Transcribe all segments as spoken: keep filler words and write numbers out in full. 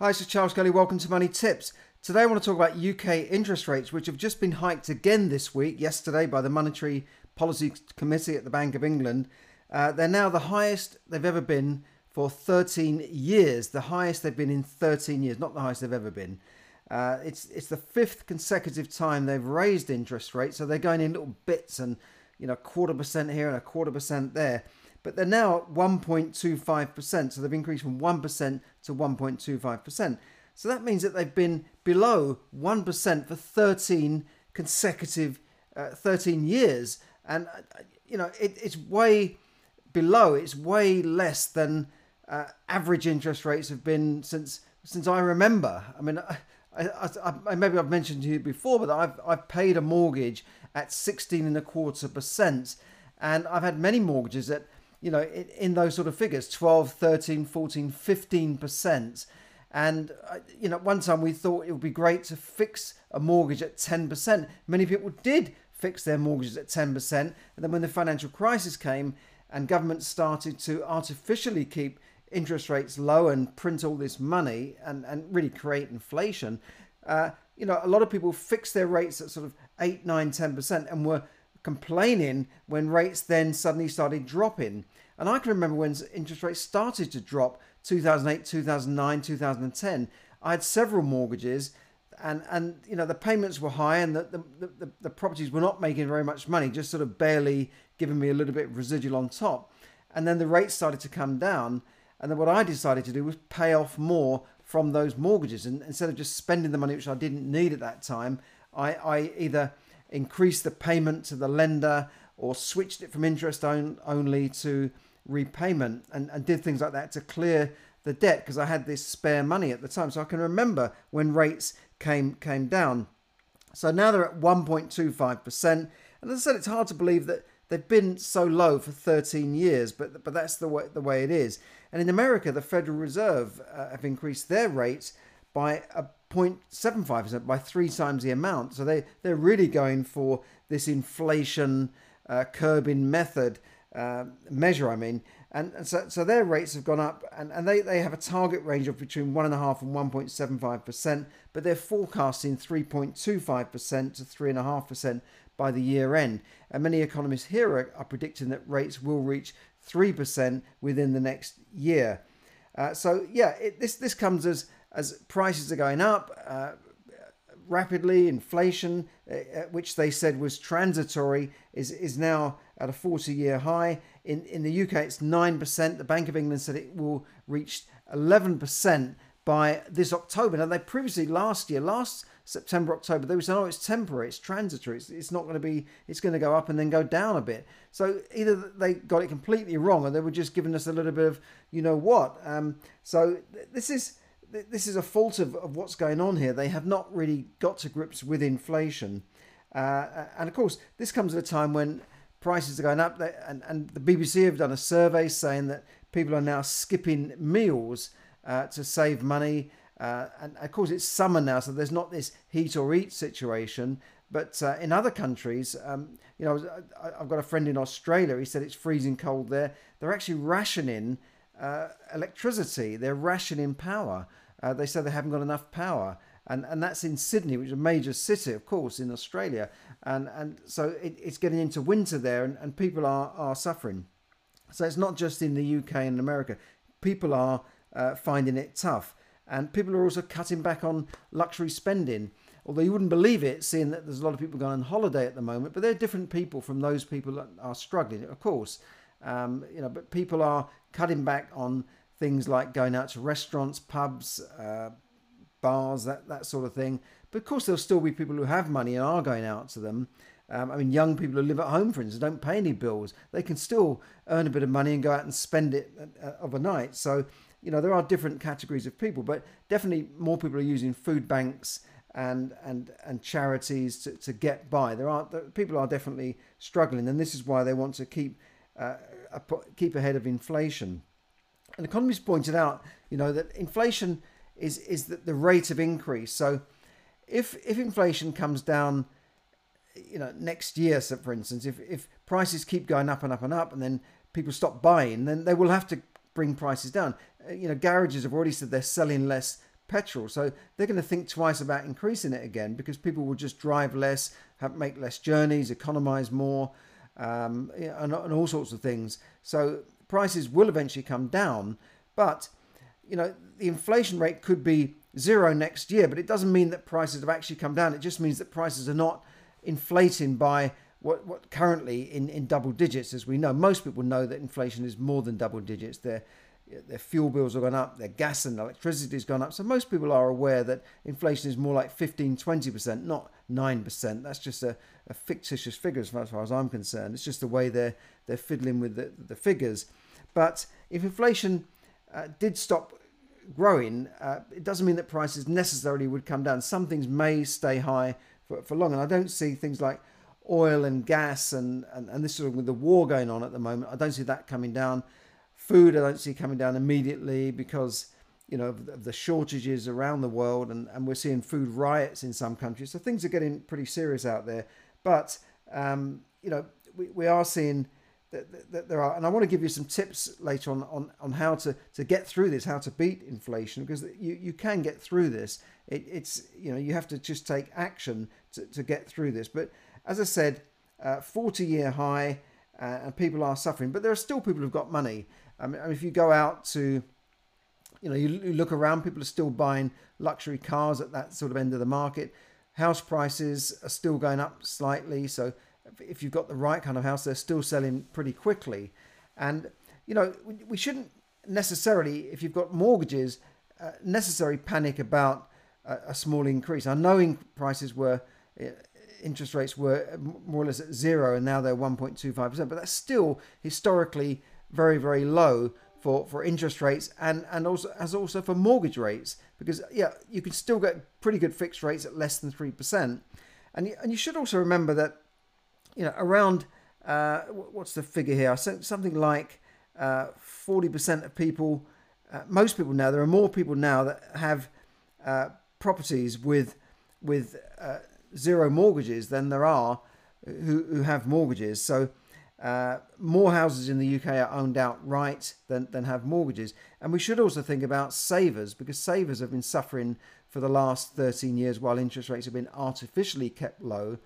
Hi, this is Charles Kelly. Welcome to Money Tips. Today I want to talk about U K interest rates, which have just been hiked again this week, yesterday by the Monetary Policy Committee at the Bank of England. Uh, they're now the highest they've ever been for thirteen years, the highest they've been in thirteen years, not the highest they've ever been. Uh, it's, it's the fifth consecutive time they've raised interest rates, so they're going in little bits and, you know, a quarter percent here and a quarter percent there. But they're now at one point two five percent, so they've increased from one percent to one point two five percent. So that means that they've been below one percent for thirteen consecutive, uh, thirteen years. And, you know, it, it's way below, it's way less than uh, average interest rates have been since since I remember. I mean, I, I, I, maybe I've mentioned to you before, but I've, I've paid a mortgage at sixteen and a quarter percent. And I've had many mortgages that, you know, in those sort of figures, twelve, thirteen, fourteen, fifteen percent. And, you know, one time we thought it would be great to fix a mortgage at ten percent. Many people did fix their mortgages at ten percent. And then when the financial crisis came and governments started to artificially keep interest rates low and print all this money and, and really create inflation, uh, you know, a lot of people fixed their rates at sort of eight, nine, ten percent and were complaining when rates then suddenly started dropping. And I can remember when interest rates started to drop, two thousand eight, two thousand nine, two thousand ten, I had several mortgages and, and you know, the payments were high and the, the, the, the properties were not making very much money, just sort of barely giving me a little bit of residual on top. And then the rates started to come down. And then what I decided to do was pay off more from those mortgages. And instead of just spending the money, which I didn't need at that time, I, I either increased the payment to the lender or switched it from interest on, only to repayment and, and did things like that to clear the debt because I had this spare money at the time. So I can remember when rates came came down. So now they're at one point two five percent. And as I said, it's hard to believe that they've been so low for thirteen years, but, but that's the way, the way it is. And in America, the Federal Reserve uh, have increased their rates by a zero point seven five percent, by three times the amount. So they, they're really going for this inflation uh, curbing method uh, measure, I mean. And, and so, so their rates have gone up and, and they, they have a target range of between one point five and one point seven five percent, but they're forecasting three point two five percent to three point five percent by the year end. And many economists here are, are predicting that rates will reach three percent within the next year. Uh, so yeah, it, this, this comes as As prices are going up uh, rapidly, inflation, uh, which they said was transitory, is, is now at a forty-year high. In, in the U K, it's nine percent. The Bank of England said it will reach eleven percent by this October. Now, they previously, last year, last September, October, they were saying, oh, it's temporary, it's transitory, it's, it's not going to be, it's going to go up and then go down a bit. So either they got it completely wrong or they were just giving us a little bit of, you know what. Um, so th this is... This is a fault of, of what's going on here. They have not really got to grips with inflation. Uh, and of course, this comes at a time when prices are going up. They, and, and the B B C have done a survey saying that people are now skipping meals uh, to save money. Uh, and of course, it's summer now, so there's not this heat or eat situation. But uh, in other countries, um, you know, I've got a friend in Australia. He said it's freezing cold there. They're actually rationing Uh, electricity, they're rationing power. Uh, they say they haven't got enough power, and and that's in Sydney, which is a major city, of course, in Australia, and and so it, it's getting into winter there, and, and people are are suffering. So it's not just in the U K and America. People are uh, finding it tough, and people are also cutting back on luxury spending. Although you wouldn't believe it, seeing that there's a lot of people going on holiday at the moment, but they're different people from those people that are struggling, of course. Um, you know, but people are cutting back on things like going out to restaurants, pubs, uh, bars, that, that sort of thing. But of course, there'll still be people who have money and are going out to them. Um, I mean, young people who live at home, for instance, don't pay any bills. They can still earn a bit of money and go out and spend it uh, overnight. So, you know, there are different categories of people, but definitely more people are using food banks and and and charities to, to get by. There are there, people are definitely struggling, and this is why they want to keep Uh, keep ahead of inflation. And economists pointed out, you know, that inflation is is that the rate of increase. So if if inflation comes down, you know, next year, so for instance, if, if prices keep going up and up and up and then people stop buying, then they will have to bring prices down. You know, garages have already said they're selling less petrol. So they're going to think twice about increasing it again, because people will just drive less, have, make less journeys, economize more, um, and, and all sorts of things. So prices will eventually come down, but you know, the inflation rate could be zero next year, but it doesn't mean that prices have actually come down. It just means that prices are not inflating by what, what currently in, in double digits, as we know. Most people know that inflation is more than double digits. Their, their fuel bills have gone up, their gas and electricity has gone up. So most people are aware that inflation is more like fifteen, twenty percent, not nine percent. That's just a, a fictitious figure as far as I'm concerned. It's just the way they're, they're fiddling with the, the figures. But if inflation uh, did stop growing, uh, it doesn't mean that prices necessarily would come down. Some things may stay high for, for long, and I don't see things like oil and gas and, and and this sort of, with the war going on at the moment, I don't see that coming down. Food I don't see coming down immediately, because you know of the shortages around the world, and, and we're seeing food riots in some countries, so things are getting pretty serious out there. But um, you know we, we are seeing that there are, and I want to give you some tips later on on, on how to, to get through this, how to beat inflation, because you, you can get through this. It, it's, you know, you have to just take action to, to get through this. But as I said, uh, forty year high, uh, and people are suffering, but there are still people who've got money. I mean, if you go out to, you know, you look around, people are still buying luxury cars at that sort of end of the market. House prices are still going up slightly, so if you've got the right kind of house, they're still selling pretty quickly. And you know, we shouldn't necessarily, if you've got mortgages, uh, necessarily panic about a, a small increase. I know in prices were, interest rates were more or less at zero, and now they're one point two five percent, but that's still historically very, very low for, for interest rates, and, and also as also for mortgage rates, because yeah, you can still get pretty good fixed rates at less than three percent. And, and you should also remember that, you know, around, uh, what's the figure here? I said something like uh, forty percent of people, uh, most people now, there are more people now that have uh, properties with with uh, zero mortgages than there are who, who have mortgages. So uh, more houses in the U K are owned outright than, than have mortgages. And we should also think about savers, because savers have been suffering for the last thirteen years while interest rates have been artificially kept low.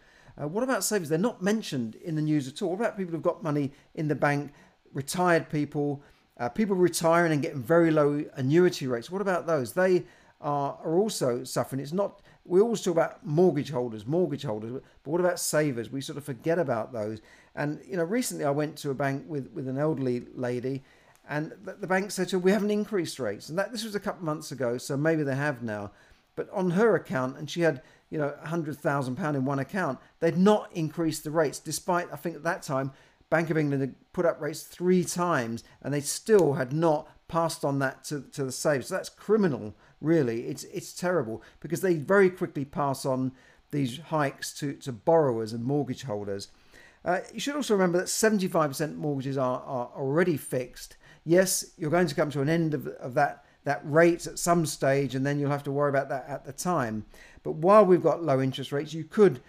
Uh, what about savers? They're not mentioned in the news at all. What about people who've got money in the bank, retired people, uh, people retiring and getting very low annuity rates? What about those? They are, are also suffering. It's not, we always talk about mortgage holders, mortgage holders, but what about savers? We sort of forget about those. And, you know, recently I went to a bank with, with an elderly lady, and the, the bank said to her, we haven't increased rates. And that, this was a couple of months ago, so maybe they have now. But on her account, and she had, you know, one hundred thousand pounds in one account, they'd not increased the rates, despite, I think at that time, Bank of England had put up rates three times, and they still had not passed on that to, to the savers. So that's criminal, really. It's it's terrible, because they very quickly pass on these hikes to, to borrowers and mortgage holders. Uh, you should also remember that seventy-five percent mortgages are, are already fixed. Yes, you're going to come to an end of, of that that rate at some stage, and then you'll have to worry about that at the time. But while we've got low interest rates, you could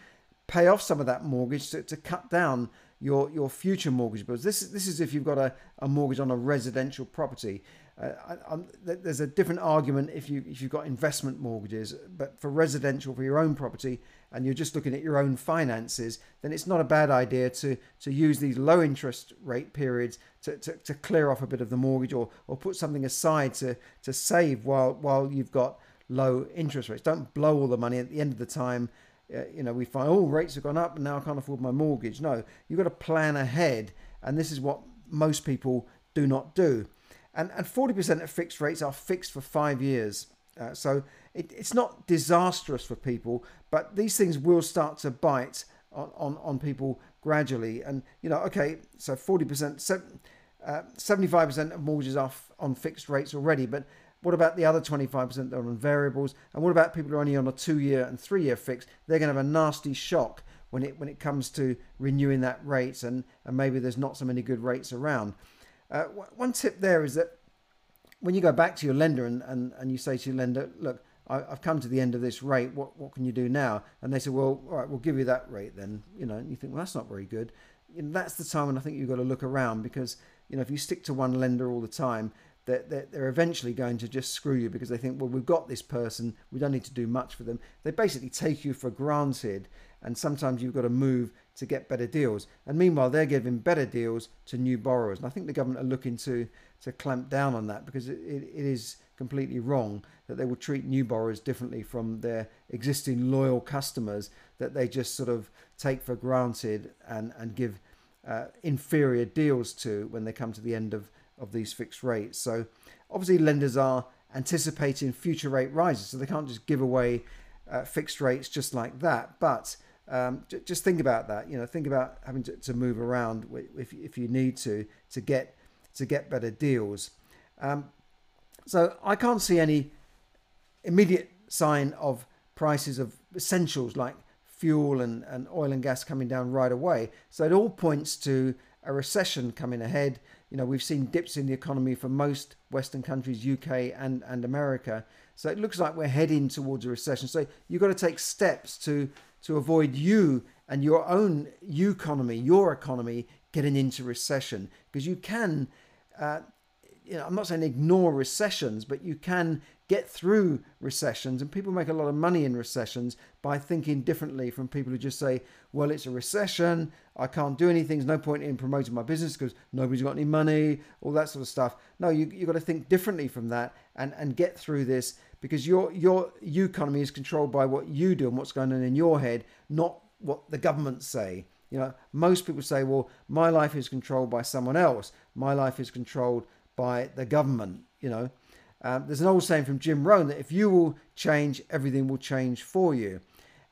pay off some of that mortgage to, to cut down your, your future mortgage bills. This is, this is if you've got a, a mortgage on a residential property. Uh, I, I'm, there's a different argument if, you, if you've got investment mortgages, but for residential, for your own property, and you're just looking at your own finances, then it's not a bad idea to, to use these low interest rate periods to, to, to clear off a bit of the mortgage, or, or put something aside to, to save while, while you've got low interest rates. Don't blow all the money at the end of the time. Uh, you know, we find, oh, rates have gone up and now I can't afford my mortgage. No, you've got to plan ahead. And this is what most people do not do. And and forty percent of fixed rates are fixed for five years. Uh, so it, it's not disastrous for people, but these things will start to bite on, on, on people gradually. And, you know, okay, so forty percent, uh, seventy-five percent of mortgages are f- on fixed rates already, but what about the other twenty-five percent that are on variables? And what about people who are only on a two-year and three-year fixed? They're going to have a nasty shock when it when it comes to renewing that rate, and, and maybe there's not so many good rates around. Uh, one tip there is that when you go back to your lender and, and, and you say to your lender, look, I, I've come to the end of this rate, what, what can you do now? And they say, well, all right, we'll give you that rate then. You know, and you think, well, that's not very good. You know, that's the time when I think you've got to look around, because, you know, if you stick to one lender all the time, that they're, they're eventually going to just screw you, because they think, well, we've got this person, we don't need to do much for them. They basically take you for granted, and sometimes you've got to move to get better deals. And meanwhile, they're giving better deals to new borrowers. And I think the government are looking to to clamp down on that, because it, it, it is completely wrong that they will treat new borrowers differently from their existing loyal customers that they just sort of take for granted and, and give uh, inferior deals to when they come to the end of, of these fixed rates. So obviously lenders are anticipating future rate rises, so they can't just give away uh, fixed rates just like that. But um, j just think about that, you know, think about having to, to move around if, if you need to, to get to get better deals. Um, so I can't see any immediate sign of prices of essentials like fuel and, and oil and gas coming down right away. So it all points to a recession coming ahead. You know, we've seen dips in the economy for most Western countries, U K and, and America. So it looks like we're heading towards a recession. So you've got to take steps to, to avoid you and your own economy, your economy, getting into recession, because you can, uh, you know, I'm not saying ignore recessions, but you can get through recessions, and people make a lot of money in recessions by thinking differently from people who just say, well, it's a recession, I can't do anything, there's no point in promoting my business because nobody's got any money, all that sort of stuff. No, you, you've got to think differently from that and, and get through this, because your, your economy is controlled by what you do and what's going on in your head, not what the government say. You know, most people say, well, my life is controlled by someone else. My life is controlled by the government, you know. Um, there's an old saying from Jim Rohn that if you will change, everything will change for you.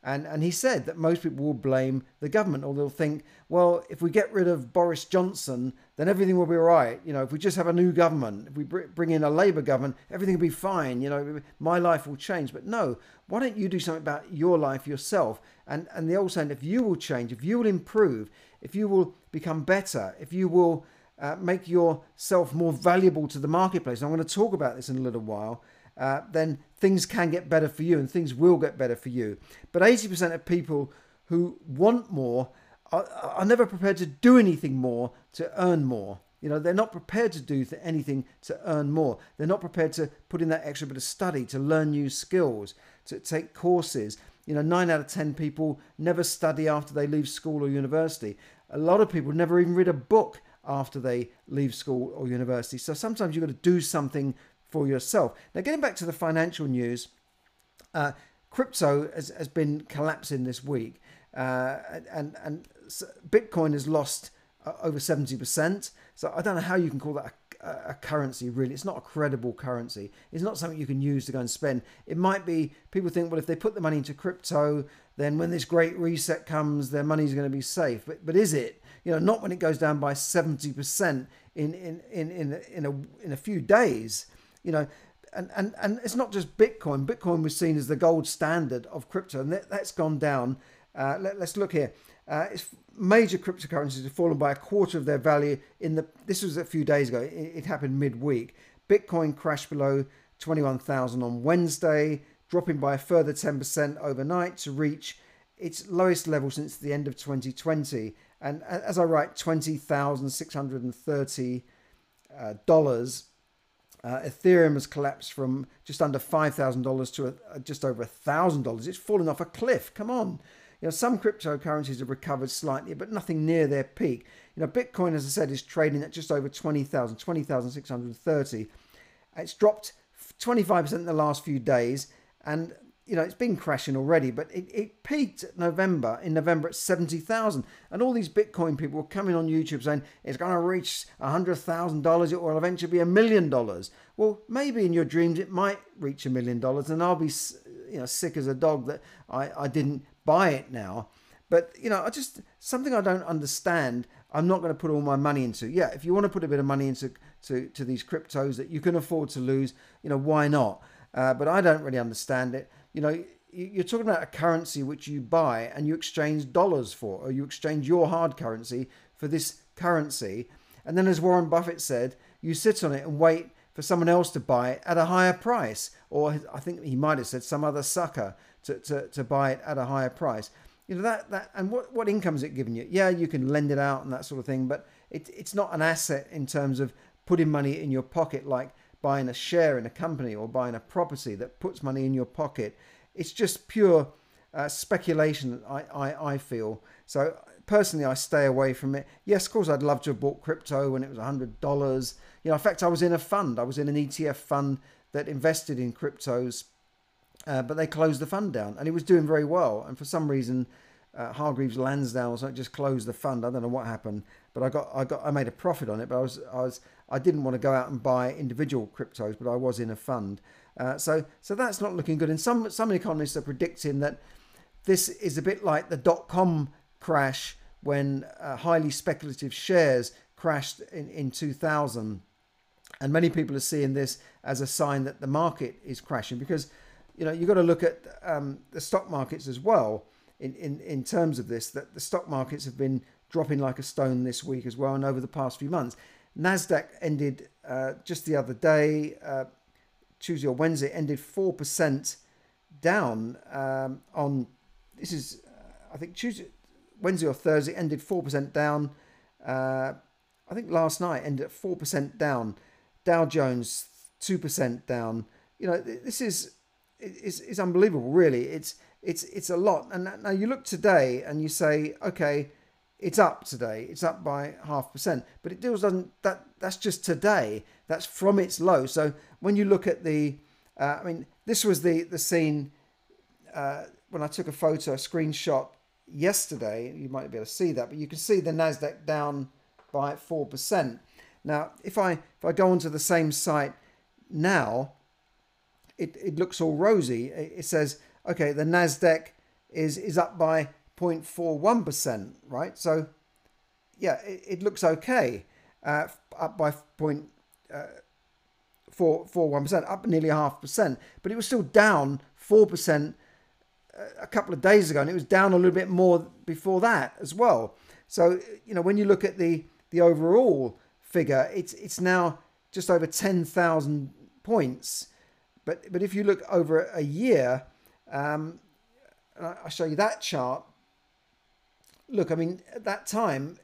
And, and he said that most people will blame the government, or they'll think, well, if we get rid of Boris Johnson, then everything will be all right. You know, if we just have a new government, if we bring in a Labour government, everything will be fine. You know, my life will change. But no, why don't you do something about your life yourself? And, and the old saying, if you will change, if you will improve, if you will become better, if you will uh, make yourself more valuable to the marketplace, and I'm going to talk about this in a little while, Uh, then things can get better for you, and things will get better for you. But eighty percent of people who want more are, are never prepared to do anything more to earn more. You know, they're not prepared to do anything to earn more. They're not prepared to put in that extra bit of study, to learn new skills, to take courses. You know, nine out of ten people never study after they leave school or university. A lot of people never even read a book after they leave school or university. So sometimes you've got to do something for yourself. Now, getting back to the financial news, uh, crypto has, has been collapsing this week, uh, and and Bitcoin has lost uh, over seventy percent. So I don't know how you can call that a, a currency. Really, it's not a credible currency. It's not something you can use to go and spend. It might be people think, well, if they put the money into crypto, then when this great reset comes, their money's going to be safe. But but is it? You know, not when it goes down by seventy percent in in in in in a in a few days. You know, and, and, and it's not just Bitcoin. Bitcoin was seen as the gold standard of crypto, and that, that's gone down. Uh, let, let's look here. Uh, it's major cryptocurrencies have fallen by a quarter of their value. In the this was a few days ago. It, it happened midweek. Bitcoin crashed below twenty-one thousand on Wednesday, dropping by a further ten percent overnight to reach its lowest level since the end of twenty twenty. And as I write, twenty thousand six hundred thirty dollars. Uh, Uh, Ethereum has collapsed from just under five thousand dollars to a, a just over one thousand dollars. It's fallen off a cliff. Come on. You know, some cryptocurrencies have recovered slightly, but nothing near their peak. You know, Bitcoin, as I said, is trading at just over twenty thousand, twenty thousand six hundred thirty. It's dropped twenty-five percent in the last few days, and you know, it's been crashing already, but it, it peaked at November, in November at seventy thousand. And all these Bitcoin people were coming on YouTube saying, it's going to reach one hundred thousand dollars, it will eventually be a million dollars. Well, maybe in your dreams it might reach a million dollars, and I'll be, you know, sick as a dog that I, I didn't buy it now. But, you know, I just, something I don't understand, I'm not going to put all my money into. Yeah, if you want to put a bit of money into to, to these cryptos that you can afford to lose, you know, why not? Uh, but I don't really understand it. You know, you're talking about a currency which you buy and you exchange dollars for, or you exchange your hard currency for this currency. And then, as Warren Buffett said, you sit on it and wait for someone else to buy it at a higher price. Or I think he might have said some other sucker to, to, to buy it at a higher price. You know, that, that and what, what income is it giving you? Yeah, you can lend it out and that sort of thing, but it, it's not an asset in terms of putting money in your pocket like buying a share in a company or buying a property that puts money in your pocket. It's just pure uh, speculation, I, I, I feel. So personally, I stay away from it. Yes, of course, I'd love to have bought crypto when it was one hundred dollars. You know, in fact, I was in a fund. I was in an E T F fund that invested in cryptos, uh, but they closed the fund down and it was doing very well. And for some reason, uh, Hargreaves Lansdown so just closed the fund. I don't know what happened, but I got, I got, I made a profit on it, but I was, I was, I didn't want to go out and buy individual cryptos, but I was in a fund. Uh, so, so that's not looking good. And some, some economists are predicting that this is a bit like the dot-com crash when uh, highly speculative shares crashed in, in two thousand. And many people are seeing this as a sign that the market is crashing, because, you know, you've got to look at um, the stock markets as well in, in, in terms of this, that the stock markets have been dropping like a stone this week as well. And over the past few months, NASDAQ ended uh, just the other day, uh, Tuesday or Wednesday, ended four percent down um, on, this is, uh, I think Tuesday, Wednesday or Thursday ended four percent down. Uh, I think last night ended at four percent down. Dow Jones two percent down. You know, this is, it's, it's unbelievable, really. It's, it's, it's a lot. And now you look today and you say, okay, it's up today. It's up by half percent, but it doesn't, that that's just today. That's from its low. So when you look at the, uh, I mean, this was the, the scene uh, when I took a photo, a screenshot yesterday. You might be able to see that, but you can see the NASDAQ down by four percent. Now, if I if I go onto the same site now, it, it looks all rosy. It, it says, okay, the NASDAQ is, is up by zero point four one percent, right? So, yeah, it, it looks okay, uh, up by zero point four one percent, up nearly half percent. But it was still down four percent a couple of days ago, and it was down a little bit more before that as well. So, you know, when you look at the, the overall figure, it's it's now just over ten thousand points, but but if you look over a year, um, and I'll show you that chart. Look, I mean, at that time,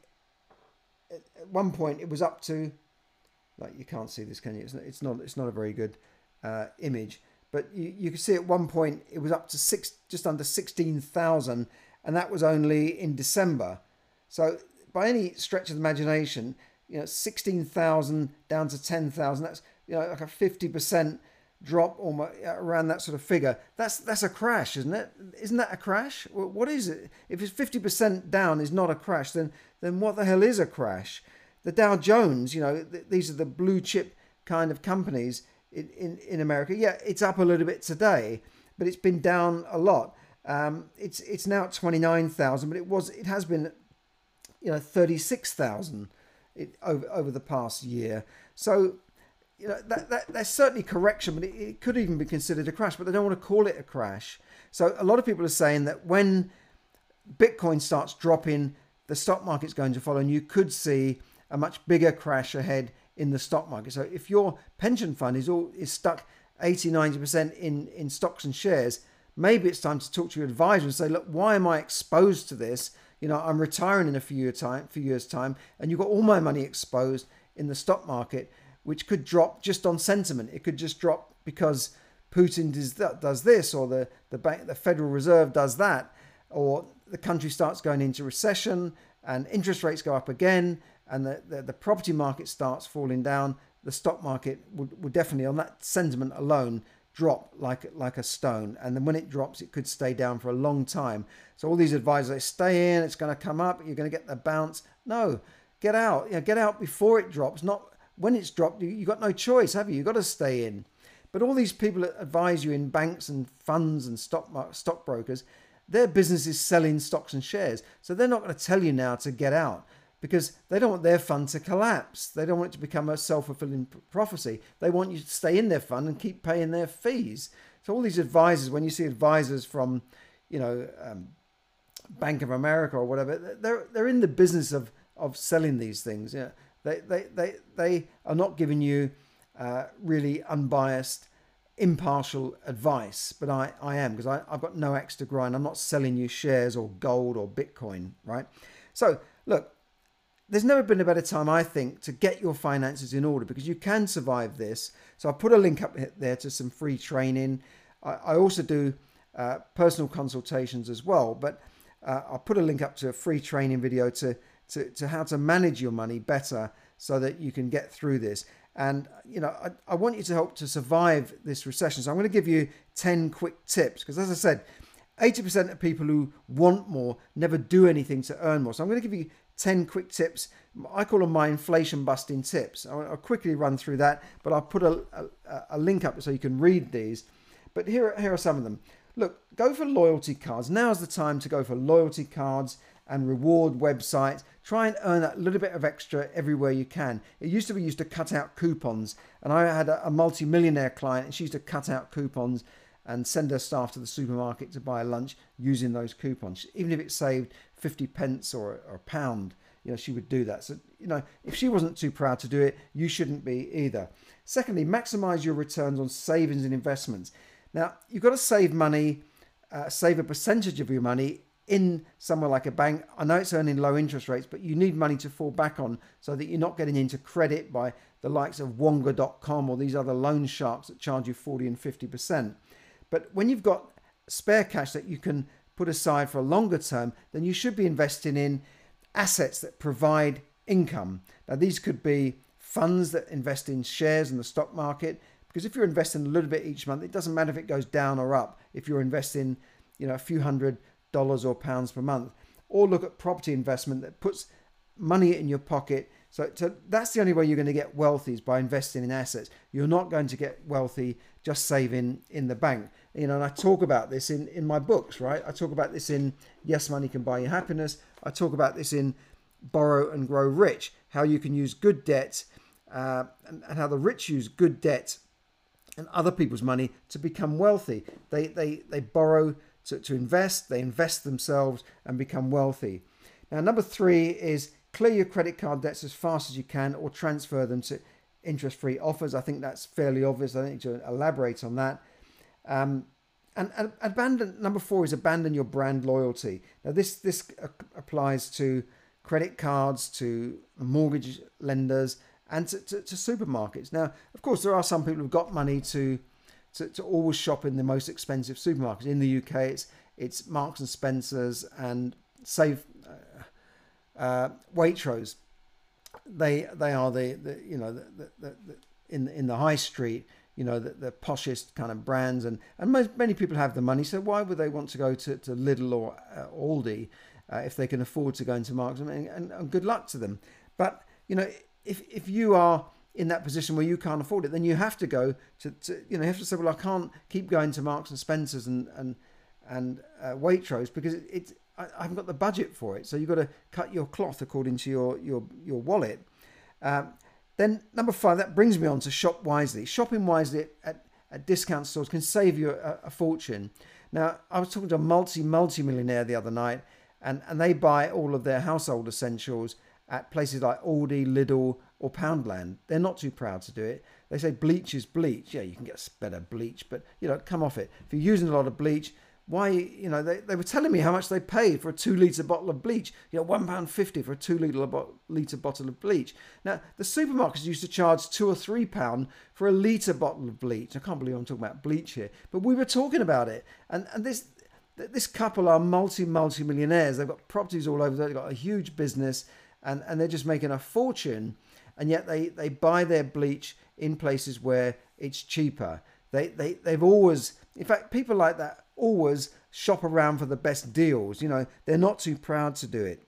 at one point it was up to, like, you can't see this, can you? It's not it's not, it's not a very good uh, image, but you you can see at one point it was up to six, just under sixteen thousand, and that was only in December. So by any stretch of the imagination, you know, sixteen thousand down to ten thousand. That's, you know, like a fifty percent drop, almost around that sort of figure. That's, that's a crash, isn't it? Isn't that a crash? What is it? If it's fifty percent down is not a crash, then, then what the hell is a crash? The Dow Jones, you know, th these are the blue chip kind of companies in, in, in America. Yeah, it's up a little bit today, but it's been down a lot. Um, it's, it's now at twenty-nine thousand, but it was, it has been, you know, thirty-six thousand. It, over, over the past year. So, you know, that, that, that's certainly correction, but it, it could even be considered a crash, but they don't want to call it a crash. So a lot of people are saying that when Bitcoin starts dropping, the stock market's going to follow, and you could see a much bigger crash ahead in the stock market. So if your pension fund is all is stuck eighty, ninety percent in, in stocks and shares, maybe it's time to talk to your advisor and say, look, why am I exposed to this? You know, I'm retiring in a few year time, few years time, and you've got all my money exposed in the stock market, which could drop just on sentiment. It could just drop because Putin does that, does this, or the the bank, the Federal Reserve does that, or the country starts going into recession and interest rates go up again, and the the, the property market starts falling down. The stock market would, would definitely, on that sentiment alone, drop like like a stone, and then when it drops, it could stay down for a long time. So all these advisors, they stay in, it's going to come up, you're going to get the bounce. No, get out, you know, get out before it drops, not when it's dropped. You, you've got no choice, have you? You've got to stay in. But all these people that advise you in banks and funds and stock market, stock brokers, their business is selling stocks and shares, so they're not going to tell you now to get out, because they don't want their fund to collapse. They don't want it to become a self-fulfilling prophecy. They want you to stay in their fund and keep paying their fees. So all these advisors, when you see advisors from, you know, um, Bank of America or whatever, they're, they're in the business of, of selling these things. You know, they, they, they, they are not giving you uh, really unbiased, impartial advice, but I, I am, because I've got no axe to grind. I'm not selling you shares or gold or Bitcoin, right? So look, there's never been a better time, I think, to get your finances in order, because you can survive this. So I put a link up there to some free training. I, I also do uh, personal consultations as well, but uh, I'll put a link up to a free training video to, to, to how to manage your money better so that you can get through this. And, you know, I, I want you to help to survive this recession. So I'm going to give you ten quick tips, because as I said, eighty percent of people who want more never do anything to earn more. So I'm going to give you ten quick tips. I call them my inflation busting tips. I'll quickly run through that, but I'll put a, a, a link up so you can read these. But here, here are some of them. Look, go for loyalty cards. Now's the time to go for loyalty cards and reward websites. Try and earn a little bit of extra everywhere you can. It used to be used to cut out coupons. And I had a, a multi-millionaire client, and she used to cut out coupons and send her staff to the supermarket to buy lunch using those coupons. Even if it saved fifty pence or, or a pound, you know, she would do that. So, you know, if she wasn't too proud to do it, you shouldn't be either. Secondly, maximize your returns on savings and investments. Now, you've got to save money, uh, save a percentage of your money in somewhere like a bank. I know it's earning low interest rates, but you need money to fall back on so that you're not getting into credit by the likes of Wonga dot com or these other loan sharks that charge you forty and fifty percent. But when you've got spare cash that you can put aside for a longer term, then you should be investing in assets that provide income. Now, these could be funds that invest in shares in the stock market, because if you're investing a little bit each month, it doesn't matter if it goes down or up. If you're investing, you know, a few hundred dollars or pounds per month, or look at property investment that puts money in your pocket. So, so that's the only way you're going to get wealthy, is by investing in assets. You're not going to get wealthy just saving in the bank. You know, and I talk about this in, in my books, right? I talk about this in Yes, Money Can Buy Your Happiness. I talk about this in Borrow and Grow Rich, how you can use good debt uh, and, and how the rich use good debt and other people's money to become wealthy. They, they, they borrow to, to invest, they invest themselves and become wealthy. Now, number three is clear your credit card debts as fast as you can, or transfer them to interest-free offers. I think that's fairly obvious. I don't need to elaborate on that. Um, and, and abandon, number four is abandon your brand loyalty. Now, this, this applies to credit cards, to mortgage lenders, and to, to, to supermarkets. Now, of course, there are some people who've got money to, to, to always shop in the most expensive supermarkets. In the U K, it's, it's Marks and Spencer's and Save... Uh, Uh, Waitrose. They they are the, the you know the, the, the, the, in in the high street, you know, the, the poshest kind of brands, and and most, many people have the money, so why would they want to go to, to Lidl or uh, Aldi uh, if they can afford to go into Marks? I mean, and, and good luck to them. But you know, if if you are in that position where you can't afford it, then you have to go to, to you know you have to say, well, I can't keep going to Marks and Spencer's and and and uh, Waitrose, because it, it's I haven't got the budget for it. So you've got to cut your cloth according to your your, your wallet. Um, then number five, that brings me on to shop wisely. Shopping wisely at, at discount stores can save you a, a fortune. Now, I was talking to a multi, multi-millionaire the other night, and, and they buy all of their household essentials at places like Aldi, Lidl or Poundland. They're not too proud to do it. They say bleach is bleach. Yeah, you can get better bleach, but you know, come off it. If you're using a lot of bleach, why, you know, they, they were telling me how much they paid for a two litre bottle of bleach. You know, one pound fifty for a two litre, litre bottle of bleach. Now, the supermarkets used to charge two or three pounds for a litre bottle of bleach. I can't believe I'm talking about bleach here, but we were talking about it. And, and this this couple are multi, multi-millionaires. They've got properties all over there. They've got a huge business, and, and they're just making a fortune. And yet they, they buy their bleach in places where it's cheaper. They, they, they've always, in fact, people like that always shop around for the best deals. You know, they're not too proud to do it.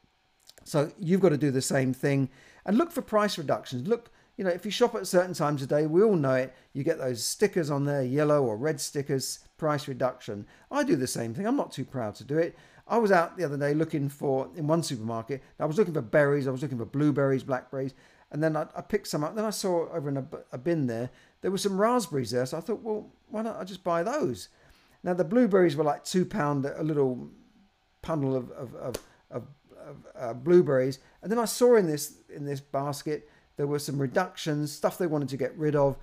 So you've got to do the same thing and look for price reductions. Look, you know, if you shop at certain times of day, we all know it, you get those stickers on there, yellow or red stickers, price reduction. I do the same thing. I'm not too proud to do it. I was out the other day looking for, in one supermarket, I was looking for berries. I was looking for blueberries, blackberries. And then I, I picked some up. Then I saw over in a, a bin there, there were some raspberries there. So I thought, well, why don't I just buy those? Now, the blueberries were like two pound, a little punnel of, of, of, of, of uh, blueberries. And then I saw in this, in this basket, there were some reductions, stuff they wanted to get rid of,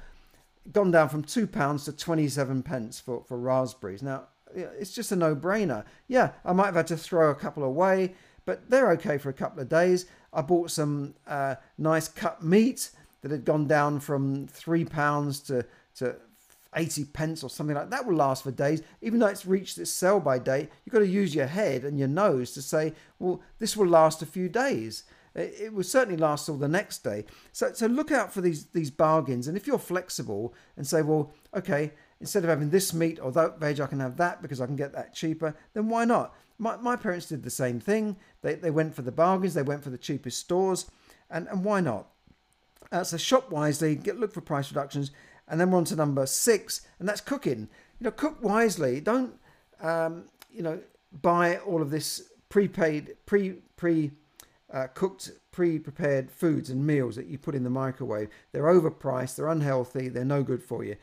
gone down from two pounds to twenty-seven pence for, for raspberries. Now, it's just a no brainer. Yeah, I might have had to throw a couple away, but they're okay for a couple of days. I bought some uh, nice cut meat that had gone down from three pounds to, to eighty pence or something like that. That will last for days. Even though it's reached its sell by date, you've got to use your head and your nose to say, well, this will last a few days. It will certainly last till the next day. So, so look out for these, these bargains. And if you're flexible and say, well, okay, instead of having this meat or that veg, I can have that because I can get that cheaper, then why not? My, my parents did the same thing. They, they went for the bargains. They went for the cheapest stores. And, and why not? Uh, so shop-wise, they get, look for price reductions. And then we're on to number six, and that's cooking. You know, cook wisely. Don't, um, you know, buy all of this prepaid, pre pre Uh, cooked, pre-prepared foods and meals that you put in the microwave. They're overpriced, they're unhealthy, they're no good for you.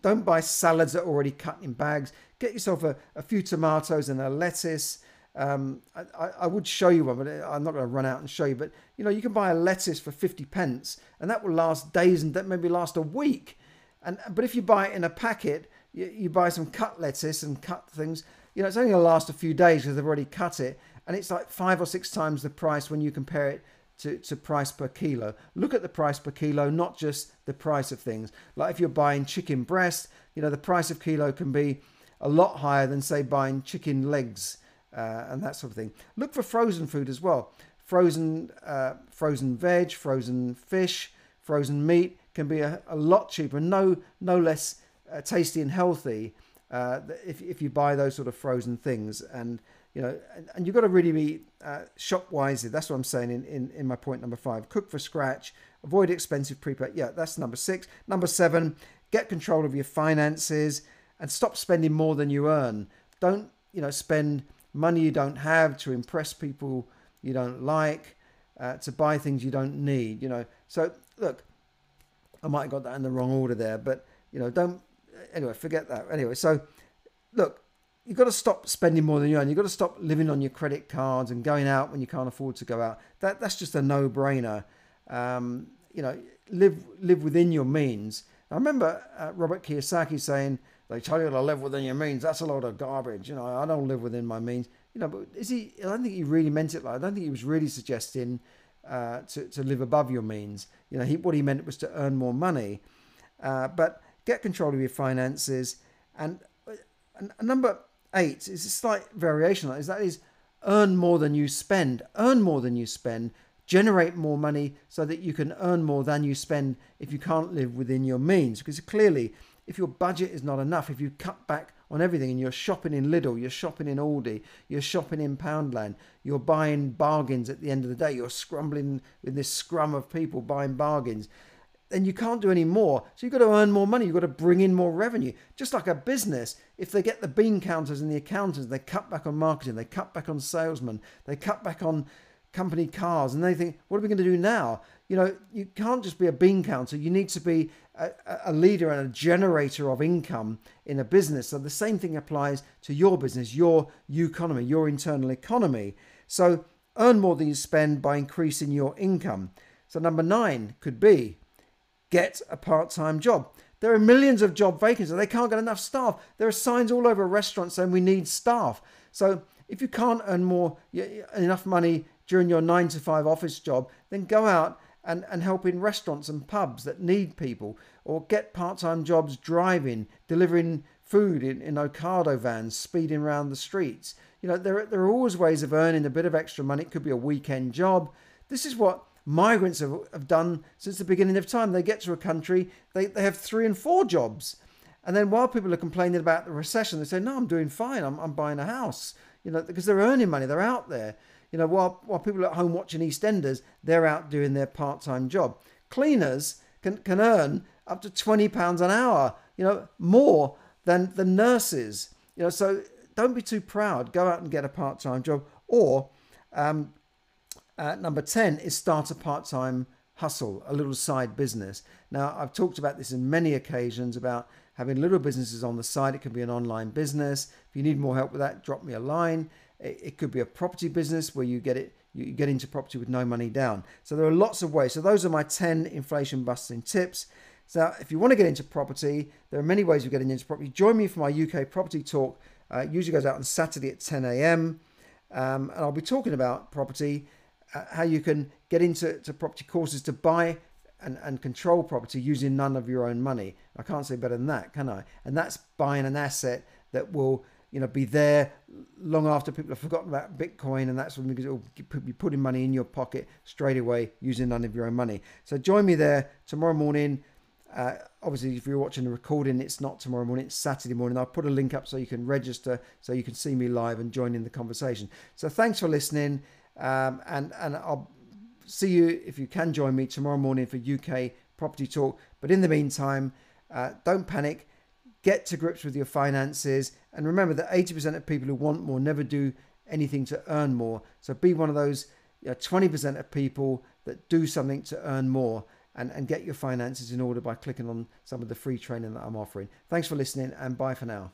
Don't buy salads that are already cut in bags. Get yourself a, a few tomatoes and a lettuce. Um, I, I would show you one, but I'm not going to run out and show you. But, you know, you can buy a lettuce for fifty pence, and that will last days and that maybe last a week. And but if you buy it in a packet, you, you buy some cut lettuce and cut things, you know, it's only going to last a few days because they've already cut it. And it's like five or six times the price when you compare it to, to price per kilo. Look at the price per kilo, not just the price of things. Like if you're buying chicken breast, you know, the price of kilo can be a lot higher than, say, buying chicken legs uh, and that sort of thing. Look for frozen food as well. Frozen, uh, frozen veg, frozen fish, frozen meat can be a, a lot cheaper, no, no less uh, tasty and healthy uh, if, if you buy those sort of frozen things. And You know, and, and you've got to really be uh, shop wisely. That's what I'm saying in, in, in my point number five. Cook for scratch. Avoid expensive prepaid. Yeah, that's number six. Number seven, get control of your finances and stop spending more than you earn. Don't, you know, spend money you don't have to impress people you don't like, uh, to buy things you don't need, you know. So, look, I might have got that in the wrong order there, but, you know, don't, anyway, forget that. Anyway, so, look. You've got to stop spending more than you earn. You've got to stop living on your credit cards and going out when you can't afford to go out. That that's just a no-brainer. Um, you know, live live within your means. I remember uh, Robert Kiyosaki saying, "They tell you to live within your means. That's a load of garbage." You know, I don't live within my means. You know, but is he? I don't think he really meant it like. I don't think he was really suggesting uh, to to live above your means. You know, he, what he meant was to earn more money. Uh, but get control of your finances and and number. Eight is a slight variation on this. That is, earn more than you spend. Earn more than you spend. Generate more money so that you can earn more than you spend if you can't live within your means. Because clearly, if your budget is not enough, if you cut back on everything and you're shopping in Lidl, you're shopping in Aldi, you're shopping in Poundland, you're buying bargains at the end of the day, you're scrambling with this scrum of people buying bargains, and you can't do any more. So you've got to earn more money. You've got to bring in more revenue. Just like a business, if they get the bean counters and the accountants, they cut back on marketing, they cut back on salesmen, they cut back on company cars, and they think, what are we going to do now? You know, you can't just be a bean counter. You need to be a, a leader and a generator of income in a business. So the same thing applies to your business, your economy, your internal economy. So earn more than you spend by increasing your income. So number nine could be, get a part-time job. There are millions of job vacancies. They can't get enough staff. There are signs all over restaurants saying we need staff. So if you can't earn more enough money during your nine to five office job, then go out and, and help in restaurants and pubs that need people, or get part-time jobs driving, delivering food in, in Ocado vans, speeding around the streets. You know, there, there are always ways of earning a bit of extra money. It could be a weekend job. This is what migrants have, have done since the beginning of time. They get to a country, they, they have three and four jobs. And then while people are complaining about the recession, they say, no, I'm doing fine. I'm, I'm buying a house, you know, because they're earning money. They're out there, you know, while, while people are at home watching EastEnders, they're out doing their part-time job. Cleaners can, can earn up to twenty pounds an hour, you know, more than the nurses, you know, so don't be too proud. Go out and get a part-time job. Or, um, Uh, number ten is start a part-time hustle, a little side business. Now, I've talked about this in many occasions about having little businesses on the side. It could be an online business. If you need more help with that, drop me a line. It, it could be a property business where you get it, you get into property with no money down. So there are lots of ways. So those are my ten inflation busting tips. So if you want to get into property, there are many ways of getting into property. Join me for my U K property talk. Uh, it usually goes out on Saturday at ten a m Um, and I'll be talking about property. uh, how you can get into to property courses to buy and, and control property using none of your own money. I can't say better than that, can I? And that's buying an asset that will, you know, be there long after people have forgotten about Bitcoin, and that's when because it will be putting money in your pocket straight away using none of your own money. So join me there tomorrow morning. Uh, obviously, if you're watching the recording, it's not tomorrow morning, it's Saturday morning. I'll put a link up so you can register, so you can see me live and join in the conversation. So thanks for listening, um, and, and I'll see you, if you can join me, tomorrow morning for U K Property Talk. But in the meantime, uh, don't panic, get to grips with your finances, and remember that eighty percent of people who want more never do anything to earn more. So be one of those, you know, twenty percent of people that do something to earn more. And, and get your finances in order by clicking on some of the free training that I'm offering. Thanks for listening, and bye for now.